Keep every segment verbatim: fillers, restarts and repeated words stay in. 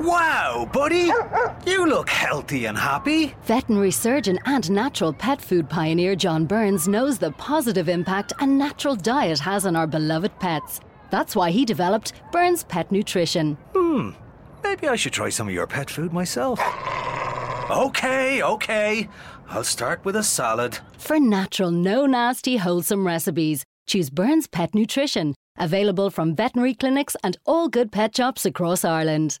Wow, buddy! You look healthy and happy. Veterinary surgeon and natural pet food pioneer John Burns knows the positive impact a natural diet has on our beloved pets. That's why he developed Burns Pet Nutrition. Hmm... Maybe I should try some of your pet food myself. Okay, okay. I'll start with a salad. For natural, no nasty, wholesome recipes, choose Burns Pet Nutrition. Available from veterinary clinics and all good pet shops across Ireland.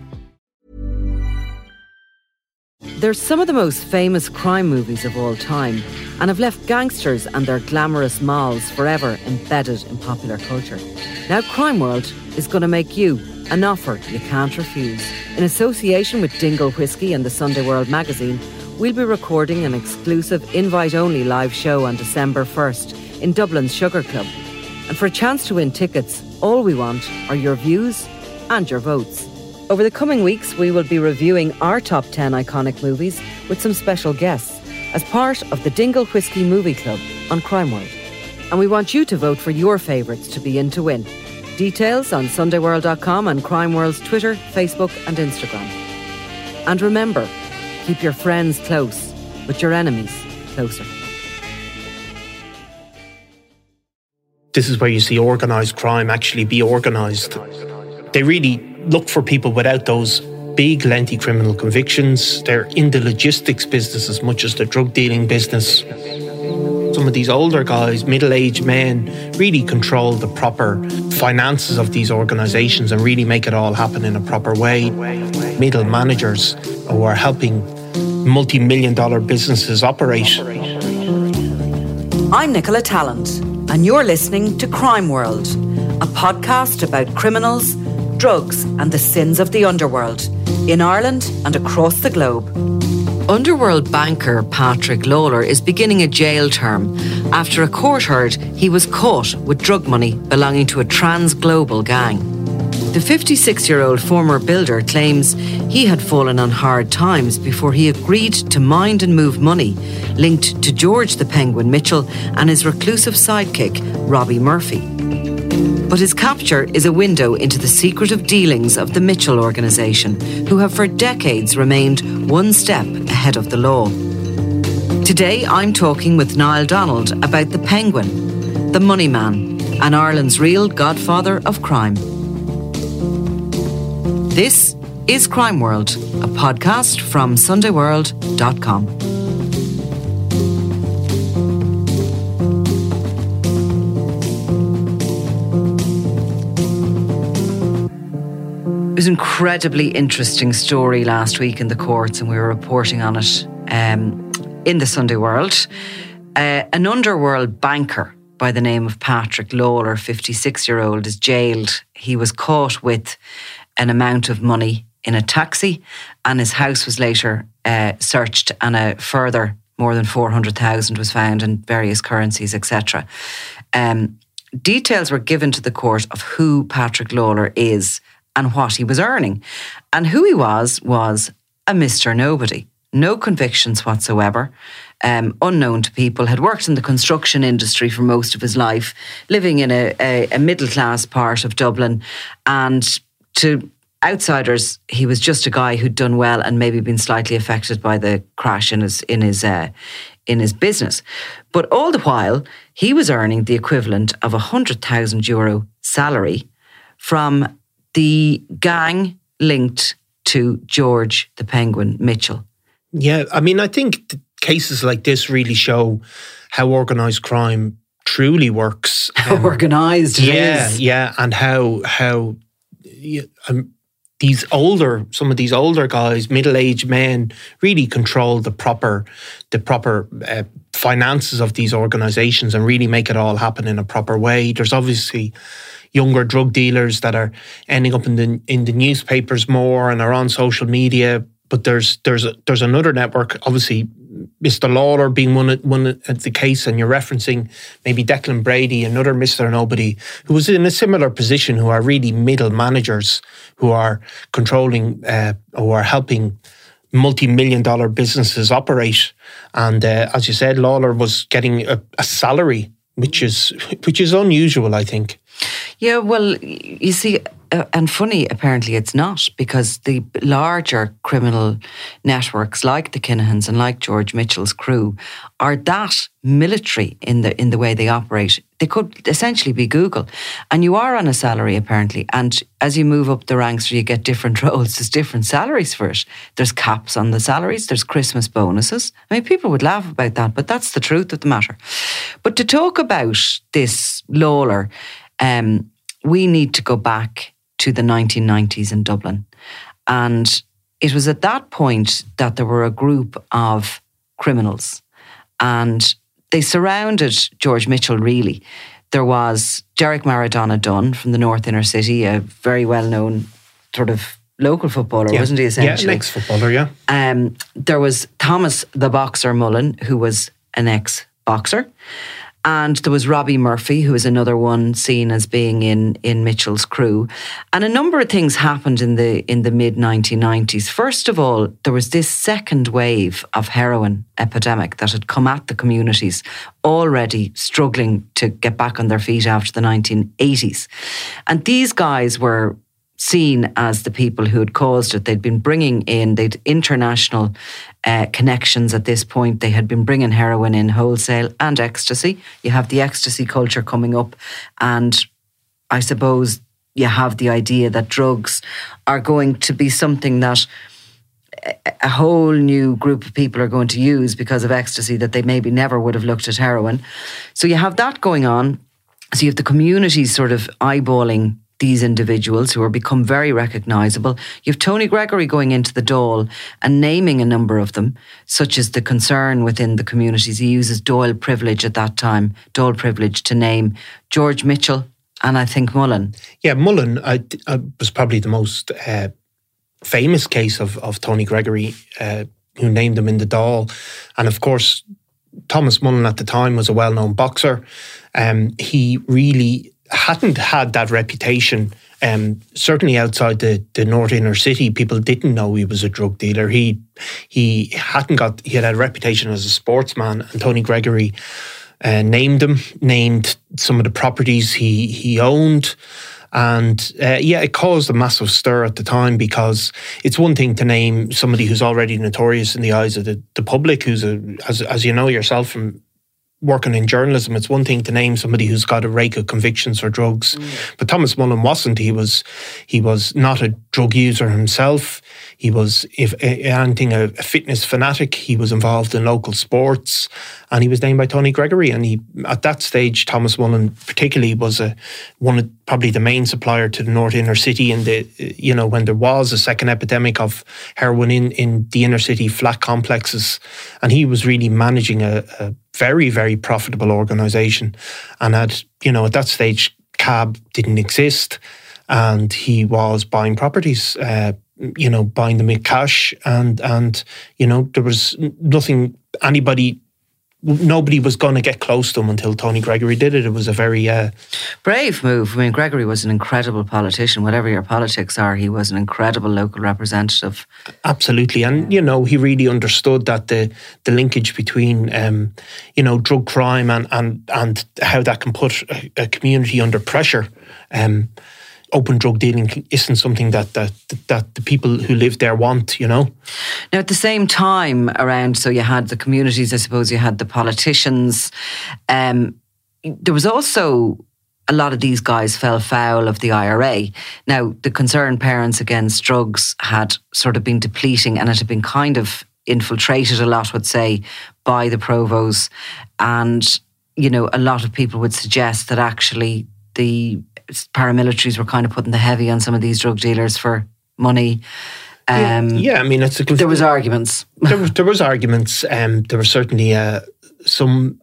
They're some of the most famous crime movies of all time and have left gangsters and their glamorous malls forever embedded in popular culture. Now Crime World is going to make you an offer you can't refuse. In association with Dingle Whiskey and the Sunday World magazine, we'll be recording an exclusive invite-only live show on December first in Dublin's Sugar Club. And for a chance to win tickets, all we want are your views and your votes. Over the coming weeks, we will be reviewing our top ten iconic movies with some special guests as part of the Dingle Whiskey Movie Club on Crime World. And we want you to vote for your favourites to be in to win. Details on sunday world dot com and Crime World's Twitter, Facebook and Instagram. And remember, keep your friends close, but your enemies closer. This is where you see organised crime actually be organised. They really look for people without those big, lengthy criminal convictions. They're in the logistics business as much as the drug dealing business. Some of these older guys, middle-aged men, really control the proper finances of these organisations and really make it all happen in a proper way. Middle managers who are helping multi-million dollar businesses operate. I'm Nicola Tallant, and you're listening to Crime World, a podcast about criminals, drugs and the sins of the underworld in Ireland and across the globe. Underworld banker Patrick Lawlor is beginning a jail term after a court heard he was caught with drug money belonging to a trans-global gang. The fifty-six-year-old former builder claims he had fallen on hard times before he agreed to mind and move money linked to George 'The Penguin' Mitchell and his reclusive sidekick Robbie Murphy. But his capture is a window into the secretive dealings of the Mitchell organisation, who have for decades remained one step ahead of the law. Today I'm talking with Niall Donald about The Penguin, the money man, and Ireland's real godfather of crime. This is Crime World, a podcast from sunday world dot com. It was an incredibly interesting story last week in the courts, and we were reporting on it um, in the Sunday World. Uh, an underworld banker by the name of Patrick Lawlor, fifty-six-year-old, is jailed. He was caught with an amount of money in a taxi, and his house was later uh, searched, and a further more than four hundred thousand was found in various currencies, et cetera. Um, details were given to the court of who Patrick Lawlor is and what he was earning. And who he was, was a Mister Nobody. No convictions whatsoever, um, unknown to people, had worked in the construction industry for most of his life, living in a, a, a middle-class part of Dublin. And to outsiders, he was just a guy who'd done well and maybe been slightly affected by the crash in his in his, uh, in his business. But all the while, he was earning the equivalent of a one hundred thousand euro salary from the gang linked to George 'The Penguin' Mitchell. Yeah, I mean, I think cases like this really show how organised crime truly works how um, organised it yeah, is. Yeah, yeah, and how how um, these older, some of these older guys, middle-aged men, really control the proper, the proper uh, finances of these organisations and really make it all happen in a proper way. There's obviously younger drug dealers that are ending up in the in the newspapers more and are on social media. But there's there's there's another network, obviously, Mister Lawlor being one at, one at the case, and you're referencing maybe Declan Brady, another Mister Nobody, who was in a similar position, who are really middle managers who are controlling uh, who are helping multi-million dollar businesses operate. And uh, as you said, Lawlor was getting a, a salary, which is which is unusual, I think. Yeah, well, you see, uh, and funny, apparently it's not, because the larger criminal networks like the Kinahans and like George Mitchell's crew are that military in the in the way they operate. They could essentially be Google, and you are on a salary apparently, and as you move up the ranks or you get different roles, there's different salaries for it. There's caps on the salaries, there's Christmas bonuses. I mean, people would laugh about that, but that's the truth of the matter. But to talk about this Lawlor, um, we need to go back to the nineteen nineties in Dublin. And it was at that point that there were a group of criminals and they surrounded George Mitchell, really. There was Derek Maradona Dunn from the North Inner City, a very well-known sort of local footballer, yeah. wasn't he, essentially? Yeah, an ex-footballer, yeah. Um, there was Thomas the Boxer Mullen, who was an ex-boxer. And there was Robbie Murphy, who is another one seen as being in, in Mitchell's crew. And a number of things happened in the in the mid nineteen nineties. First of all, there was this second wave of heroin epidemic that had come at the communities already struggling to get back on their feet after the nineteen eighties. And these guys were seen as the people who had caused it. They'd been bringing in, they'd international uh, connections at this point. They had been bringing heroin in wholesale and ecstasy. You have the ecstasy culture coming up, and I suppose you have the idea that drugs are going to be something that a whole new group of people are going to use because of ecstasy, that they maybe never would have looked at heroin. So you have that going on. So you have the community sort of eyeballing these individuals who are become very recognisable. You have Tony Gregory going into the Dáil and naming a number of them, such as the concern within the communities. He uses Dáil privilege at that time, Dáil privilege to name George Mitchell and I think Mullen. Yeah, Mullen I, I was probably the most uh, famous case of, of Tony Gregory, uh, who named him in the Dáil. And of course, Thomas Mullen at the time was a well-known boxer. Um, he really hadn't had that reputation, um, certainly outside the, the North Inner City. People didn't know he was a drug dealer. He he hadn't got, he had a reputation as a sportsman, and Tony Gregory uh, named him, named some of the properties he, he owned. And uh, yeah, it caused a massive stir at the time, because it's one thing to name somebody who's already notorious in the eyes of the, the public, who's, a, as, as you know yourself from working in journalism, it's one thing to name somebody who's got a rake of convictions for drugs. Mm. But Thomas Mullen wasn't. He was he was not a drug user himself. He was, if anything, a fitness fanatic. He was involved in local sports, and he was named by Tony Gregory. And he, at that stage, Thomas Mullen particularly was a one of probably the main supplier to the North Inner City. And the you know when there was a second epidemic of heroin in in the inner city flat complexes, and he was really managing a, a very, very profitable organisation. And at, you know, at that stage, C A B didn't exist, and he was buying properties, uh, you know, buying them in cash. And, and you know, there was nothing, anybody, nobody was going to get close to him until Tony Gregory did it. It was a very... Uh, brave move. I mean, Gregory was an incredible politician. Whatever your politics are, he was an incredible local representative. Absolutely. And, you know, he really understood that the, the linkage between, um, you know, drug crime and, and, and how that can put a, a community under pressure. Um, open drug dealing isn't something that, that that the people who live there want, you know. Now, at the same time around, so you had the communities, I suppose, you had the politicians. Um, there was also a lot of these guys fell foul of the I R A. Now, the concerned parents against drugs had sort of been depleting, and it had been kind of infiltrated, a lot would say, by the provos. And you know, a lot of people would suggest that actually the paramilitaries were kind of putting the heavy on some of these drug dealers for money. Um, yeah, yeah, I mean, it's a conf- there was arguments. there, was, there was arguments. Um, there were certainly uh, some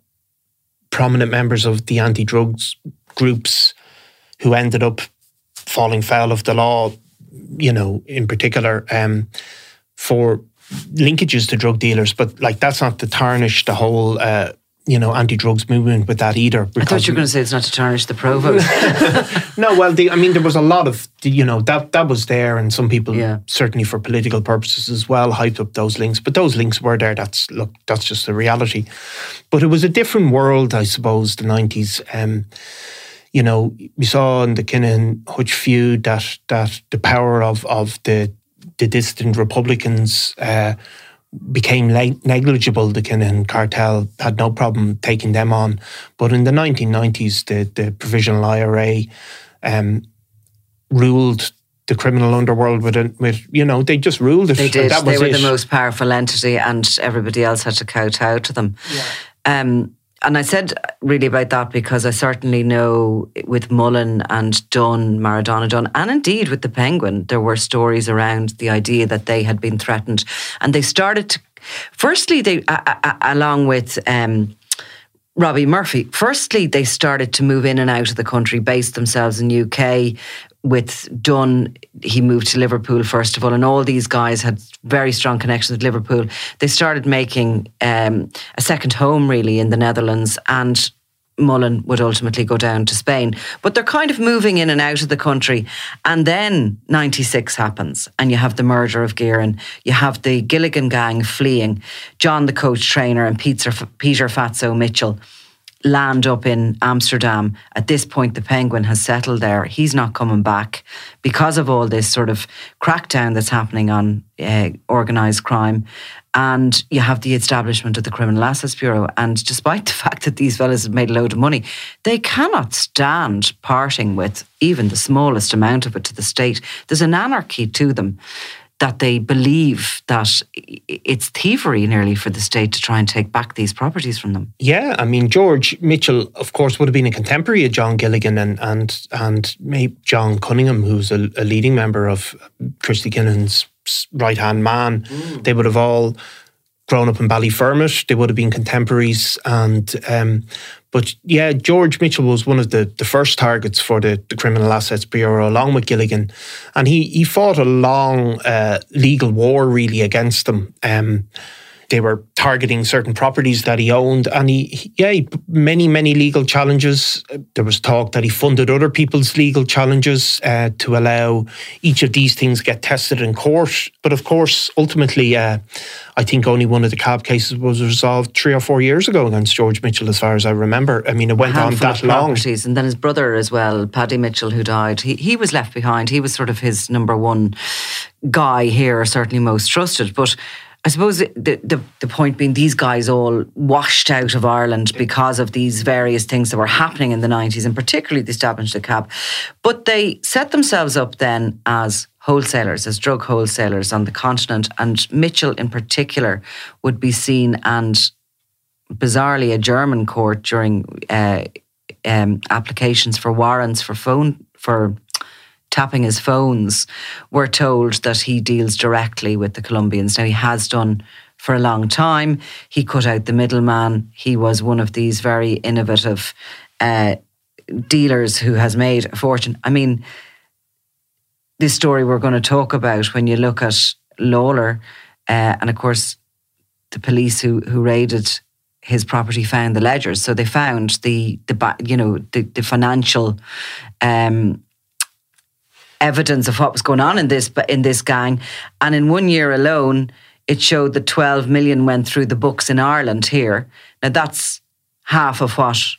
prominent members of the anti-drugs groups who ended up falling foul of the law, you know, in particular um, for linkages to drug dealers. But like, that's not to tarnish the whole uh, you know, anti-drugs movement with that either. I thought you were going to say it's not to tarnish the provost. No, well, the, I mean, there was a lot of, you know, that that was there, and some people, yeah, certainly for political purposes as well, hyped up those links. But those links were there. That's, look, that's just the reality. But it was a different world, I suppose, the nineties. Um, you know, we saw in the Kinahan-Hutch feud that that the power of of the the distant Republicans uh became negligible. The Kinahan cartel had no problem taking them on. But in the nineteen nineties, the, the Provisional I R A um, ruled the criminal underworld with, a, with, you know, they just ruled it. They did. That was they were it. The most powerful entity, and everybody else had to kowtow to them. Yeah. Um, and I said really about that because I certainly know with Mullen and Dunn, Maradona Dunn, and indeed with the Penguin, there were stories around the idea that they had been threatened. And they started to, firstly, they uh, along with um, Robbie Murphy, firstly, they started to move in and out of the country, based themselves in U K. With Dunn, he moved to Liverpool, first of all, and all these guys had very strong connections with Liverpool. They started making um, a second home, really, in the Netherlands, and Mullen would ultimately go down to Spain. But they're kind of moving in and out of the country. And then ninety-six happens, and you have the murder of Gearan. You have the Gilligan gang fleeing. John, the coach trainer, and Peter, Peter Fatso Mitchell land up in Amsterdam. At this point, the Penguin has settled there. He's not coming back because of all this sort of crackdown that's happening on uh, organised crime. And you have the establishment of the Criminal Assets Bureau. And despite the fact that these fellas have made a load of money, they cannot stand parting with even the smallest amount of it to the state. There's an anarchy to them that they believe that it's thievery nearly for the state to try and take back these properties from them. Yeah, I mean, George Mitchell, of course, would have been a contemporary of John Gilligan and and, and maybe John Cunningham, who's a, a leading member of Christy Kinahan's right-hand man. Mm. They would have all grown up in Ballyfermot. They would have been contemporaries. And um, but yeah, George Mitchell was one of the, the first targets for the, the Criminal Assets Bureau, along with Gilligan. And he, he fought a long uh, legal war, really, against them. Um, they were targeting certain properties that he owned. And he, yeah, he, many, many legal challenges. There was talk that he funded other people's legal challenges uh, to allow each of these things get tested in court. But of course, ultimately, uh, I think only one of the cab cases was resolved three or four years ago against George Mitchell, as far as I remember. I mean, it went on that long. And then his brother as well, Paddy Mitchell, who died, he, he was left behind. He was sort of his number one guy here, certainly most trusted. But I suppose the, the the point being, these guys all washed out of Ireland because of these various things that were happening in the nineties, and particularly the establishment of cab. But they set themselves up then as wholesalers, as drug wholesalers on the continent, and Mitchell in particular would be seen, and bizarrely a German court during uh, um, applications for warrants for phone for. tapping his phones, we're told that he deals directly with the Colombians. Now, he has done for a long time. He cut out the middleman. He was one of these very innovative uh, dealers who has made a fortune. I mean, this story we're going to talk about, when you look at Lawlor, uh, and of course, the police who, who raided his property found the ledgers. So they found the, the you know, the, the financial Um, evidence of what was going on in this in this gang. And in one year alone, it showed that twelve million went through the books in Ireland here. Now, that's half of what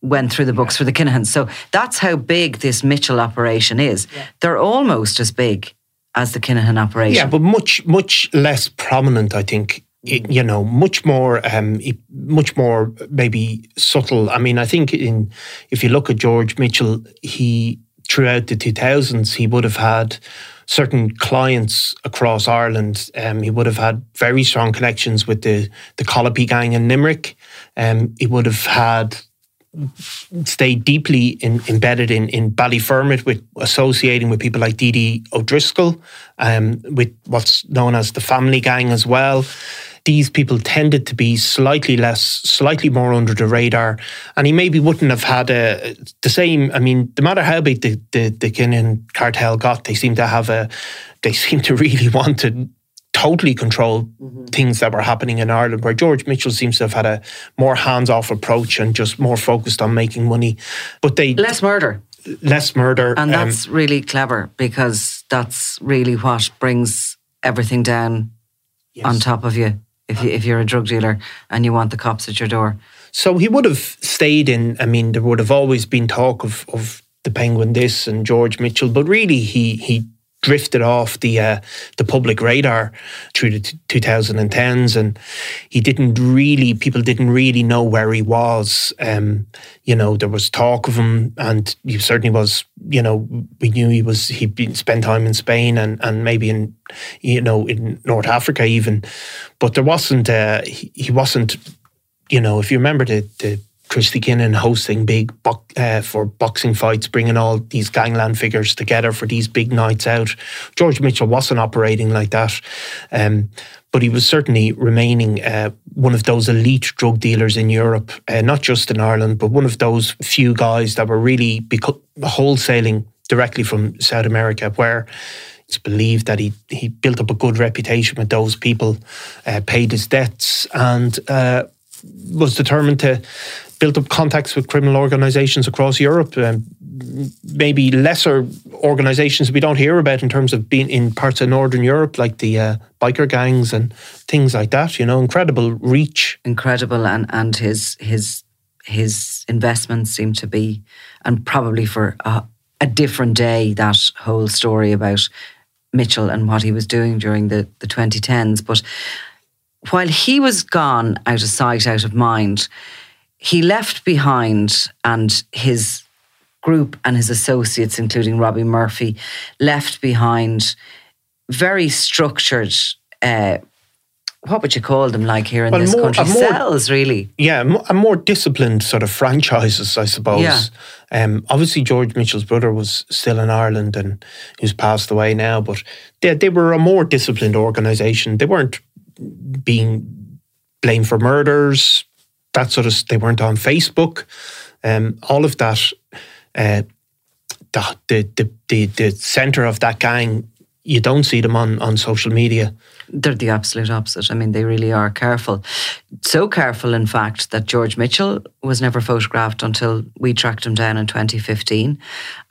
went through the books yeah. for the Kinahans. So that's how big this Mitchell operation is. Yeah. They're almost as big as the Kinahan operation. Yeah, but much, much less prominent, I think. It, you know, much more, um, much more maybe subtle. I mean, I think in if you look at George Mitchell, he... throughout the two thousands, he would have had certain clients across Ireland. Um, he would have had very strong connections with the, the Collopy Gang in Limerick. um, he would have had stayed deeply in, embedded in, in Ballyfermot, with associating with people like Dee Dee O'Driscoll, um, with what's known as the Family Gang as well. These people tended to be slightly less, slightly more under the radar, and he maybe wouldn't have had a, the same. I mean, no matter how big the the, the Kinnan cartel got, they seem to have a, they seem to really want to totally control mm-hmm. things that were happening in Ireland, where George Mitchell seems to have had a more hands-off approach and just more focused on making money. But they less murder, less murder, and that's um, really clever, because that's really what brings everything down yes. on top of you. If, you, if you're a drug dealer and you want the cops at your door. So he would have stayed in, I mean, there would have always been talk of, of the Penguin this and George Mitchell, but really he he drifted off the uh, the public radar through the two thousand tens, and he didn't really, people didn't really know where he was. Um, you know, there was talk of him, and he certainly was, you know, we knew he was, he'd been, spent time in Spain and, and maybe in, you know, in North Africa even. But there wasn't, uh, he, he wasn't, you know, if you remember the, the Christy Kinahan hosting big bo- uh, for boxing fights, bringing all these gangland figures together for these big nights out. George Mitchell wasn't operating like that, um, but he was certainly remaining uh, one of those elite drug dealers in Europe, uh, not just in Ireland, but one of those few guys that were really beco- wholesaling directly from South America, where it's believed that he he built up a good reputation with those people, uh, paid his debts, and uh, was determined to built up contacts with criminal organisations across Europe, um, maybe lesser organisations we don't hear about in terms of being in parts of Northern Europe, like the uh, biker gangs and things like that. You know, incredible reach. Incredible, and, and his his his investments seem to be, and probably for a, a different day, that whole story about Mitchell and what he was doing during the, the twenty tens. But while he was gone out of sight, out of mind, he left behind, and his group and his associates, including Robbie Murphy, left behind very structured, uh, what would you call them like here in well, this more, country? More, cells, really. Yeah, a more disciplined sort of franchises, I suppose. Yeah. Um, obviously, George Mitchell's brother was still in Ireland and who's passed away now, but they, they were a more disciplined organisation. They weren't being blamed for murders, that sort of, they weren't on Facebook, um, all of that. Uh, the, the the the center of that gang, you don't see them on, on social media. They're the absolute opposite. I mean, they really are careful, so careful, in fact, that George Mitchell was never photographed until we tracked him down in twenty fifteen,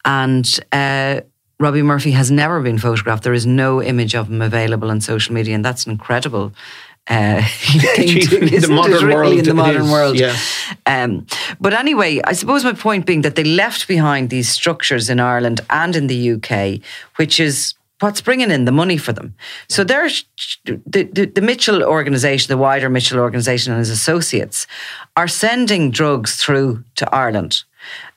and uh, Robbie Murphy has never been photographed. There is no image of him available on social media, and that's an incredible. Uh, in the modern really world, in the modern is, world. Yeah. Um, but anyway, I suppose my point being that they left behind these structures in Ireland and in the U K, which is what's bringing in the money for them. So they're, the, the, the Mitchell organisation, the wider Mitchell organisation and his associates, are sending drugs through to Ireland.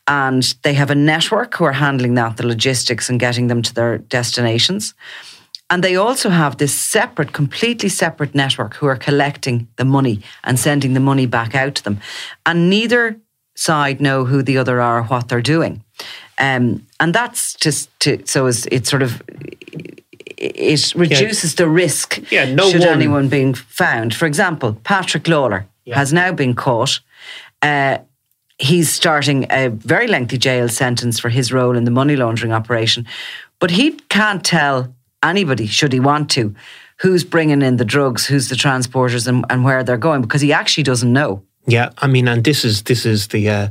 And they have a network who are handling that, the logistics and getting them to their destinations. And they also have this separate, completely separate network who are collecting the money and sending the money back out to them. And neither side know who the other are or what they're doing. Um, and that's just to, so it's, it's sort of, it reduces yeah. the risk yeah, no should one. anyone being found. For example, Patrick Lawlor yeah. has now been caught. Uh, he's starting a very lengthy jail sentence for his role in the money laundering operation, but he can't tell anybody, should he want to, who's bringing in the drugs, who's the transporters, and, and where they're going, because he actually doesn't know. Yeah, I mean, and this is this is the uh,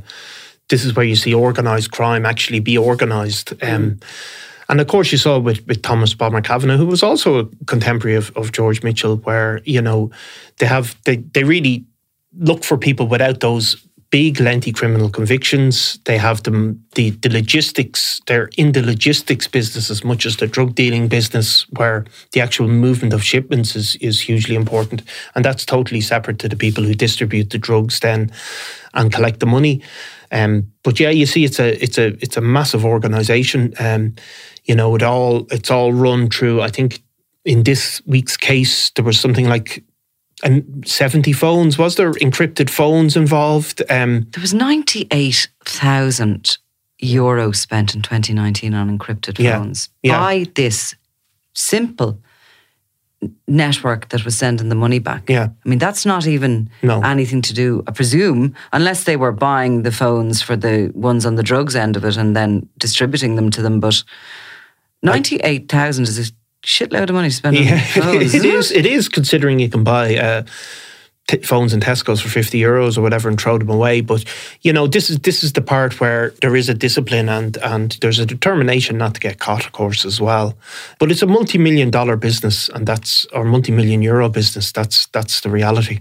this is where you see organised crime actually be organised. Um, mm. And of course, you saw with with Thomas Bomber Cavanagh, who was also a contemporary of, of George Mitchell, where, you know, they have they they really look for people without those big, lengthy criminal convictions. They have them, the, the logistics, they're in the logistics business as much as the drug dealing business, where the actual movement of shipments is, is hugely important. And that's totally separate to the people who distribute the drugs then and collect the money. Um, but yeah, you see, it's a it's a it's a massive organisation. Um, you know, it all it's all run through. I think in this week's case, there was something like and seventy phones. Was there encrypted phones involved? Um, there was ninety-eight thousand euros spent in twenty nineteen on encrypted phones yeah, yeah. by this simple network that was sending the money back. Yeah. I mean, that's not even no. anything to do, I presume, unless they were buying the phones for the ones on the drugs end of it and then distributing them to them. But ninety-eight thousand is a shitload of money spent yeah, on phones. It is, it is, considering you can buy uh, t- phones in Tesco's for fifty euros or whatever and throw them away. But, you know, this is this is the part where there is a discipline and, and there's a determination not to get caught, of course, as well. But it's a multi-million dollar business, and that's, or multi-million euro business. That's, that's the reality.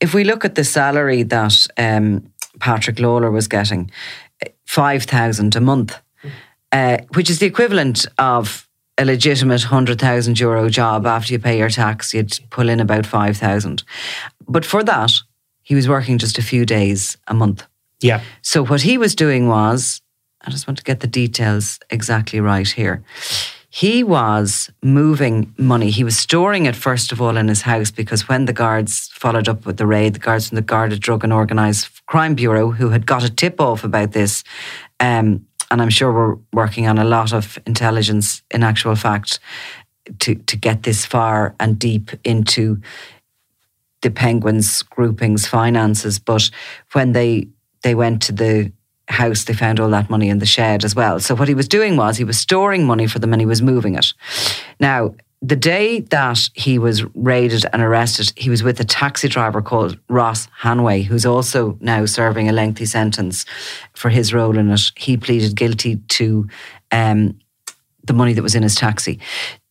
If we look at the salary that um, Patrick Lawlor was getting, five thousand a month, uh, which is the equivalent of a legitimate one hundred thousand euro job. After you pay your tax, you'd pull in about five thousand. But for that, he was working just a few days a month. Yeah. So what he was doing was, I just want to get the details exactly right here. He was moving money. He was storing it, first of all, in his house, because when the guards followed up with the raid, the guards from the Garda Drug and Organised Crime Bureau, who had got a tip-off about this, um, and I'm sure we're working on a lot of intelligence, in actual fact, to, to get this far and deep into the Penguins' grouping's finances. But when they they went to the house, they found all that money in the shed as well. So what he was doing was he was storing money for them and he was moving it. Now, the day that he was raided and arrested, he was with a taxi driver called Ross Hanway, who's also now serving a lengthy sentence for his role in it. He pleaded guilty to um, the money that was in his taxi.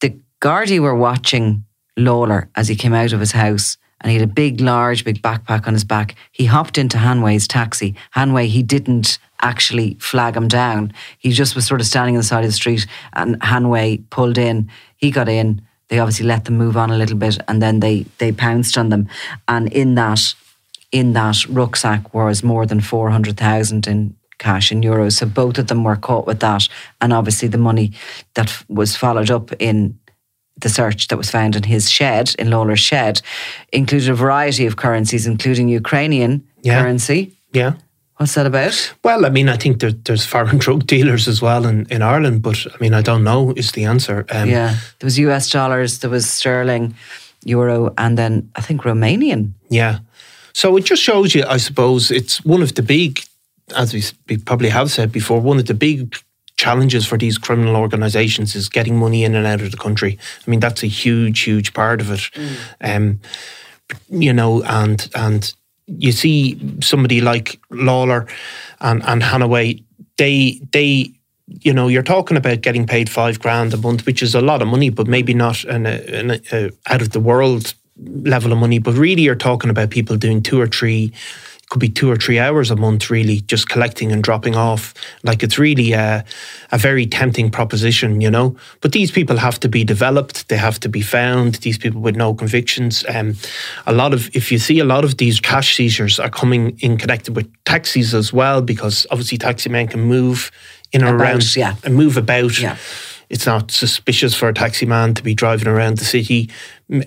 The Gardaí were watching Lawlor as he came out of his house, and he had a big, large, big backpack on his back. He hopped into Hanway's taxi. Hanway, he didn't actually flag him down. He just was sort of standing on the side of the street, and Hanway pulled in. He got in. They obviously let them move on a little bit, and then they they pounced on them. And in that in that rucksack was more than four hundred thousand in cash in euros. So both of them were caught with that. And obviously the money that was followed up in the search that was found in his shed, in Lawlor's shed, included a variety of currencies, including Ukrainian yeah. currency. Yeah. What's that about? Well, I mean, I think there, there's foreign drug dealers as well in, in Ireland, but I mean, I don't know is the answer. Um, yeah. There was U S dollars, there was sterling, euro, and then I think Romanian. Yeah. So it just shows you, I suppose, it's one of the big, as we probably have said before, one of the big challenges for these criminal organisations is getting money in and out of the country. I mean, that's a huge, huge part of it. Mm. Um, you know, and and you see somebody like Lawlor and, and Hanaway, they, they, you know, you're talking about getting paid five grand a month, which is a lot of money, but maybe not an, an, an, an out of the world level of money. But really you're talking about people doing two or three, could be two or three hours a month, really, just collecting and dropping off. Like, it's really a, a very tempting proposition, you know. But these people have to be developed. They have to be found. These people with no convictions. Um, a lot of, if you see, a lot of these cash seizures are coming in connected with taxis as well, because obviously taxi men can move in and around yeah. and move about. Yeah. It's not suspicious for a taxi man to be driving around the city,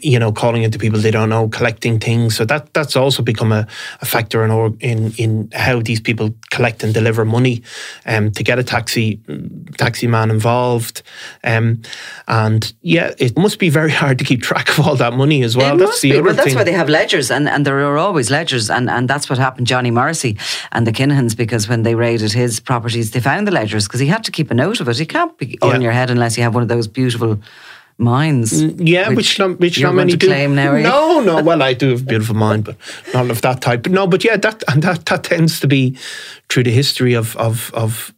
you know, calling into people they don't know, collecting things. So that that's also become a, a factor in, or, in in how these people collect and deliver money, um, to get a taxi taxi man involved. Um, and yeah, it must be very hard to keep track of all that money as well. It that's must the be, other but that's thing. Why they have ledgers, and, and there are always ledgers, and, and that's what happened Johnny Morrissey and the Kinahans, because when they raided his properties, they found the ledgers because he had to keep a note of it. You can't be yeah. on your head unless you have one of those beautiful minds. Yeah, which, which not, which not many do. Claim now, no, no. Well, I do have a beautiful mind, but not of that type. But no, but yeah, that and that, that tends to be through the history of of of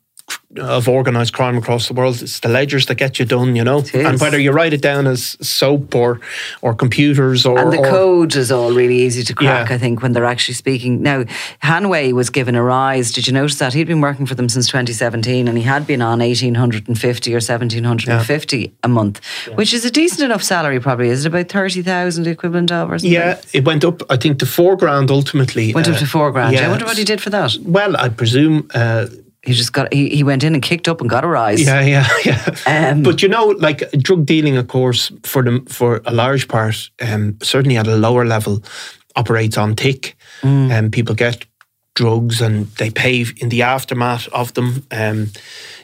of organised crime across the world. It's the ledgers that get you done, you know. And whether you write it down as soap or or computers or and the or, code is all really easy to crack. Yeah. I think when they're actually speaking now, Hanway was given a rise. Did you notice that he'd been working for them since twenty seventeen, and he had been on eighteen fifty or seventeen fifty yeah. a month, yeah. which is a decent enough salary. Probably is it about thirty thousand equivalent of or something? Yeah, it went up. I think to four grand ultimately. Went uh, up to four grand. Yeah. I wonder what he did for that. Well, I presume. Uh, He just got, he, he went in and kicked up and got a rise. Yeah, yeah, yeah. Um, but you know, like drug dealing, of course, for the, for a large part, um, certainly at a lower level, operates on tick. And mm. um, people get drugs and they pay in the aftermath of them. Um,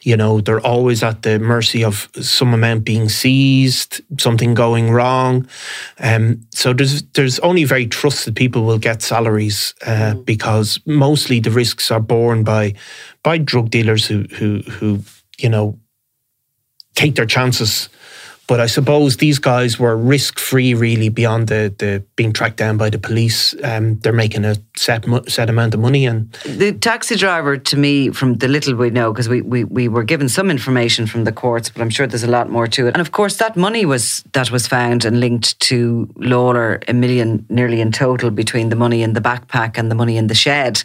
you know, they're always at the mercy of some amount being seized, something going wrong. Um, so there's there's only very trusted people will get salaries uh, mm. because mostly the risks are borne by by drug dealers who who who you know take their chances. But I suppose these guys were risk-free, really, beyond the, the being tracked down by the police. Um, they're making a set set amount of money. And the taxi driver, to me, from the little we know, because we, we, we were given some information from the courts, but I'm sure there's a lot more to it. And of course, that money was that was found and linked to Lawlor, a million nearly in total, between the money in the backpack and the money in the shed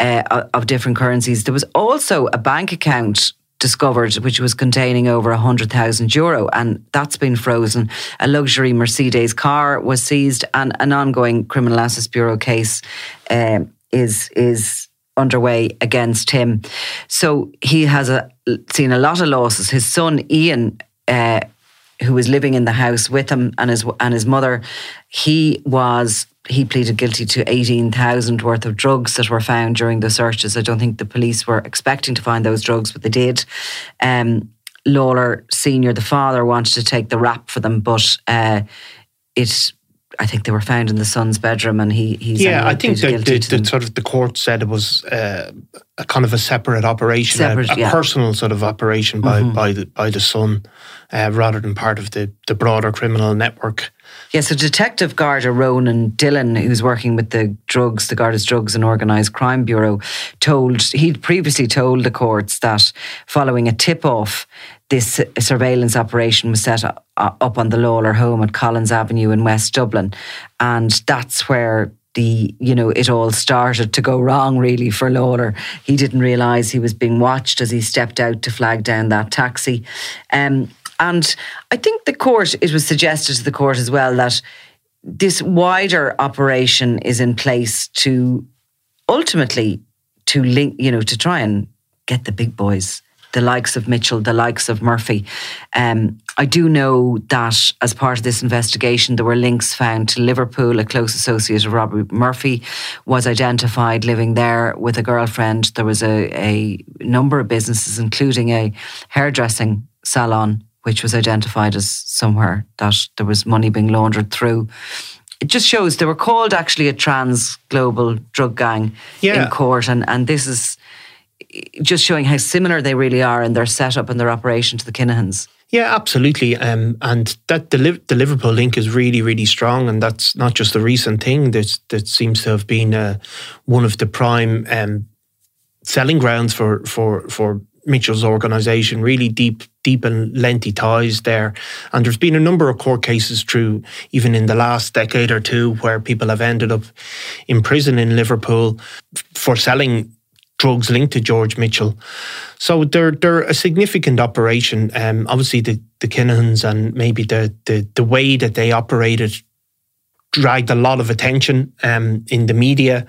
uh, of different currencies. There was also a bank account discovered, which was containing over one hundred thousand euro, and that's been frozen. A luxury Mercedes car was seized, and an ongoing Criminal Assets Bureau case uh, is is underway against him. So he has a, seen a lot of losses. His son Ian, uh, who was living in the house with him, and his and his mother, he was. He pleaded guilty to eighteen thousand worth of drugs that were found during the searches. I don't think the police were expecting to find those drugs, but they did. Um, Lawlor Senior, the father, wanted to take the rap for them, but uh, it, I think they were found in the son's bedroom, and he he's yeah. I think the, the, the sort of the court said it was uh, a kind of a separate operation, separate, a, a yeah. personal sort of operation by mm-hmm. by the by the son, uh, rather than part of the the broader criminal network. Yeah, so Detective Garda Ronan Dillon, who's working with the drugs, the Garda's Drugs and Organised Crime Bureau, told, he'd previously told the courts that following a tip-off, this surveillance operation was set up on the Lawlor home at Collins Avenue in West Dublin. And that's where the, you know, it all started to go wrong, really, for Lawlor. He didn't realise he was being watched as he stepped out to flag down that taxi. Um And I think the court, it was suggested to the court as well that this wider operation is in place to ultimately to link, you know, to try and get the big boys, the likes of Mitchell, the likes of Murphy. Um, I do know that as part of this investigation, there were links found to Liverpool. A close associate of Robbie Murphy was identified living there with a girlfriend. There was a, a number of businesses, including a hairdressing salon, which was identified as somewhere that there was money being laundered through. It just shows they were called actually a trans global drug gang yeah. in court. And, and this is just showing how similar they really are in their setup and their operation to the Kinahans. Yeah, absolutely. Um, and that the, the Liverpool link is really, really strong. And that's not just a recent thing. That's, that seems to have been uh, one of the prime um, selling grounds for for for Mitchell's organisation, really deep, deep and lengthy ties there. And there's been a number of court cases through, even in the last decade or two, where people have ended up in prison in Liverpool for selling drugs linked to George Mitchell. So they're, they're a significant operation. Um, obviously, the, the Kinahans and maybe the, the, the way that they operated dragged a lot of attention um, in the media.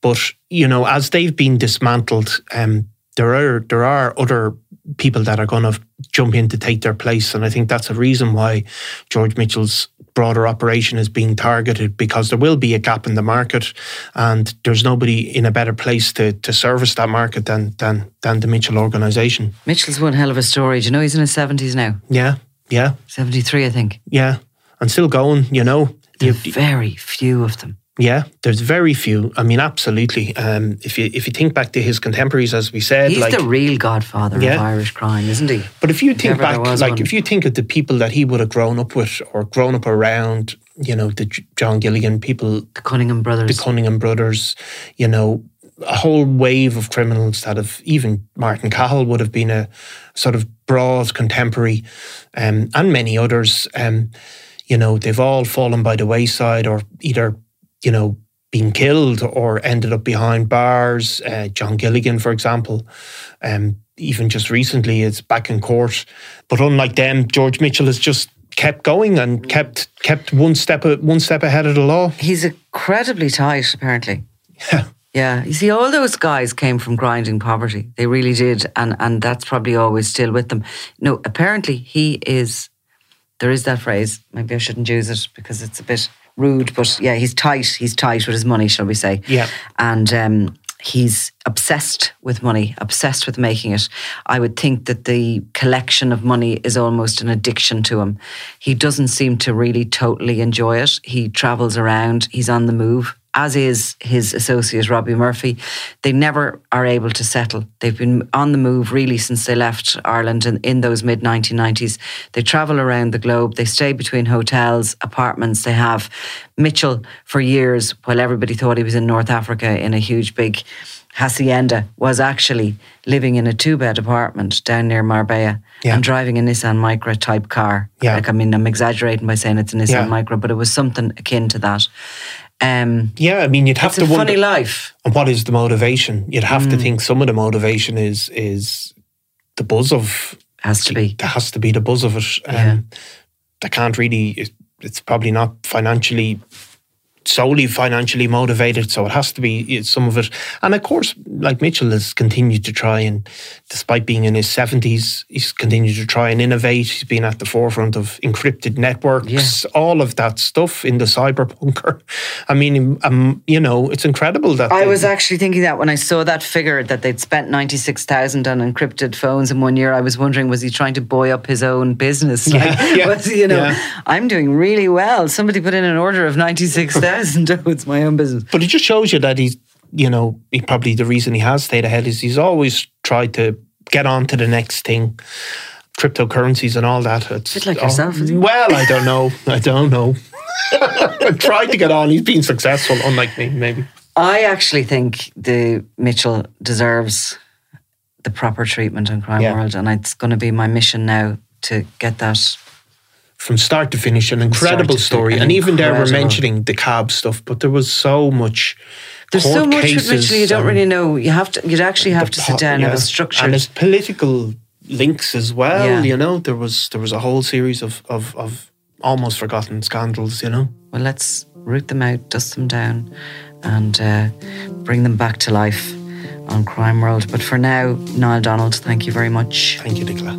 But, you know, as they've been dismantled, um, There are there are other people that are going to jump in to take their place, and I think that's a reason why George Mitchell's broader operation is being targeted, because there will be a gap in the market, and there's nobody in a better place to to service that market than than than the Mitchell organisation. Mitchell's one hell of a story. Do you know he's in his seventies now? Yeah, yeah, seventy-three, I think. Yeah, and still going. You know, there are very few of them. Yeah, there's very few. I mean, absolutely. Um, if you if you think back to his contemporaries, as we said, he's like, the real godfather yeah. of Irish crime, isn't he? But if you think Never back, like one. if you think of the people that he would have grown up with or grown up around, you know, the John Gilligan people, the Cunningham brothers, the Cunningham brothers, you know, a whole wave of criminals that have, even Martin Cahill would have been a sort of broad contemporary, um, and many others. Um, you know, they've all fallen by the wayside, or either, you know, being killed or ended up behind bars. Uh, John Gilligan, for example, um, even just recently, is back in court. But unlike them, George Mitchell has just kept going and kept kept one step one step ahead of the law. He's incredibly tight, apparently. Yeah. Yeah, you see, all those guys came from grinding poverty. They really did, and and that's probably always still with them. No, apparently he is. There is that phrase. Maybe I shouldn't use it because it's a bit rude, but yeah, he's tight. He's tight with his money, shall we say? Yeah, and um, he's obsessed with money, obsessed with making it. I would think that the collection of money is almost an addiction to him. He doesn't seem to really totally enjoy it. He travels around. He's on the move, as is his associate, Robbie Murphy. They never are able to settle. They've been on the move really since they left Ireland in, in those mid nineteen nineties. They travel around the globe. They stay between hotels, apartments. They have Mitchell for years, while everybody thought he was in North Africa in a huge big hacienda, was actually living in a two-bed apartment down near Marbella, yeah, and driving a Nissan Micra type car. Yeah. Like, I mean, I'm exaggerating by saying it's a Nissan, yeah, Micra, but it was something akin to that. Um, yeah, I mean, you'd have to wonder. It's a funny life. And what is the motivation? You'd have mm. to think some of the motivation is is the buzz of. Has to be. There has to be the buzz of it. Yeah. Um, they can't really. It's probably not financially, solely financially motivated. So it has to be some of it. And of course, like, Mitchell has continued to try, and despite being in his seventies, he's continued to try and innovate. He's been at the forefront of encrypted networks, yeah, all of that stuff in the cyberpunker. I mean, um, you know, it's incredible that... I they, was actually thinking that when I saw that figure that they'd spent ninety-six thousand on encrypted phones in one year, I was wondering, was he trying to buoy up his own business? Yeah, like, yeah, was, you know, yeah, I'm doing really well. Somebody put in an order of ninety-six thousand. No, it's my own business. But it just shows you that he's, you know, he probably, the reason he has stayed ahead is he's always tried to get on to the next thing. Cryptocurrencies and all that. It's a bit like oh, yourself, isn't it? Well, I don't know. I don't know. I tried to get on. He's been successful, unlike me, maybe. I actually think the Mitchell deserves the proper treatment on Crime, yeah, World, and it's going to be my mission now to get that. From start to finish, an incredible story. An and even incredible. There, we're mentioning the cab stuff, but there was so much. There's court so much cases, with Mitchell you don't really know. You have to, you'd actually have to sit down, yeah, and have a structure. And there's political links as well. Yeah. You know, there was there was a whole series of, of of almost forgotten scandals. You know. Well, let's root them out, dust them down, and uh, bring them back to life on Crime World. But for now, Niall Donald, thank you very much. Thank you, Nicola.